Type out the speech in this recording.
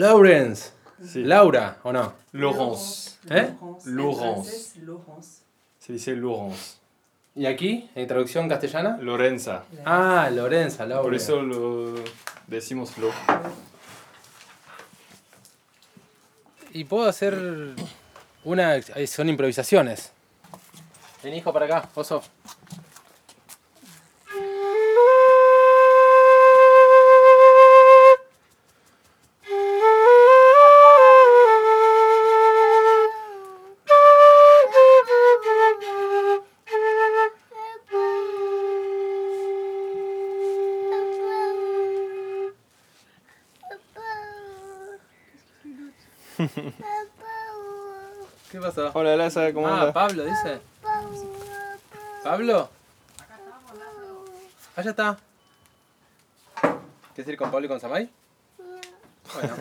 Lawrence. Si. Laura, oh non. Laurence. Hein? Laurence. Laurence. Se dice Laurence. ¿Y aquí? ¿En traducción castellana? Lorenza. Ah, Lorenza, Laura. Por eso lo decimos Lo. Y puedo hacer una... Son improvisaciones. Ven, hijo, para acá, oso. ¿Qué pasa? Hola, Laza, ¿cómo andas? Ah, Pablo, dice. ¿Pablo? Acá estamos, Lazo. Allá está. ¿Quieres ir con Pablo y con Samay? Bueno.